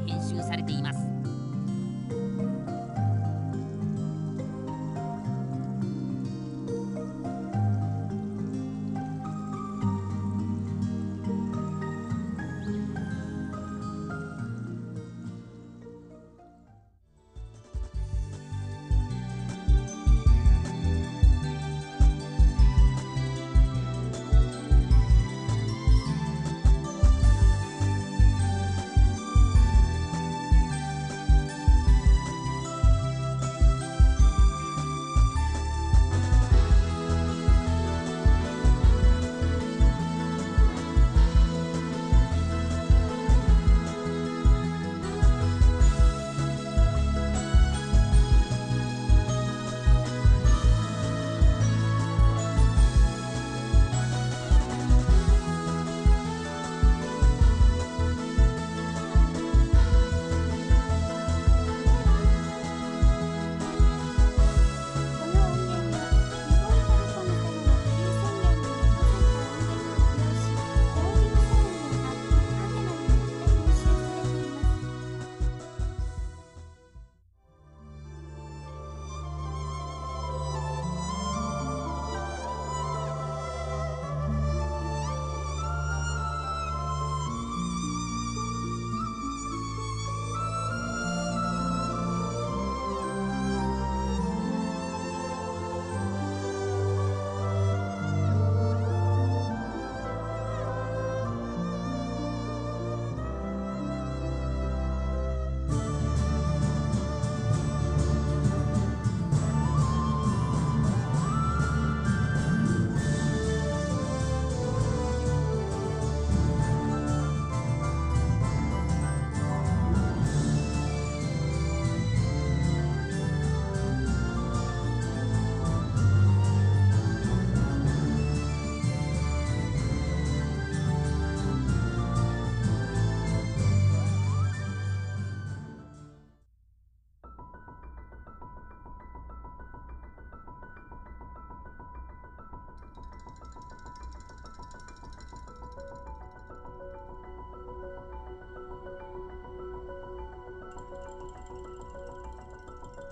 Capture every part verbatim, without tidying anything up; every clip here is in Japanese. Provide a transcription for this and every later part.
って編集されています。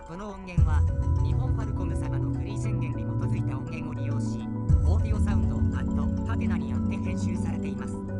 この音源は日本ファルコム様のフリー宣言に基づいた音源を利用し、オーディオサウンドアットタテナによって編集されています。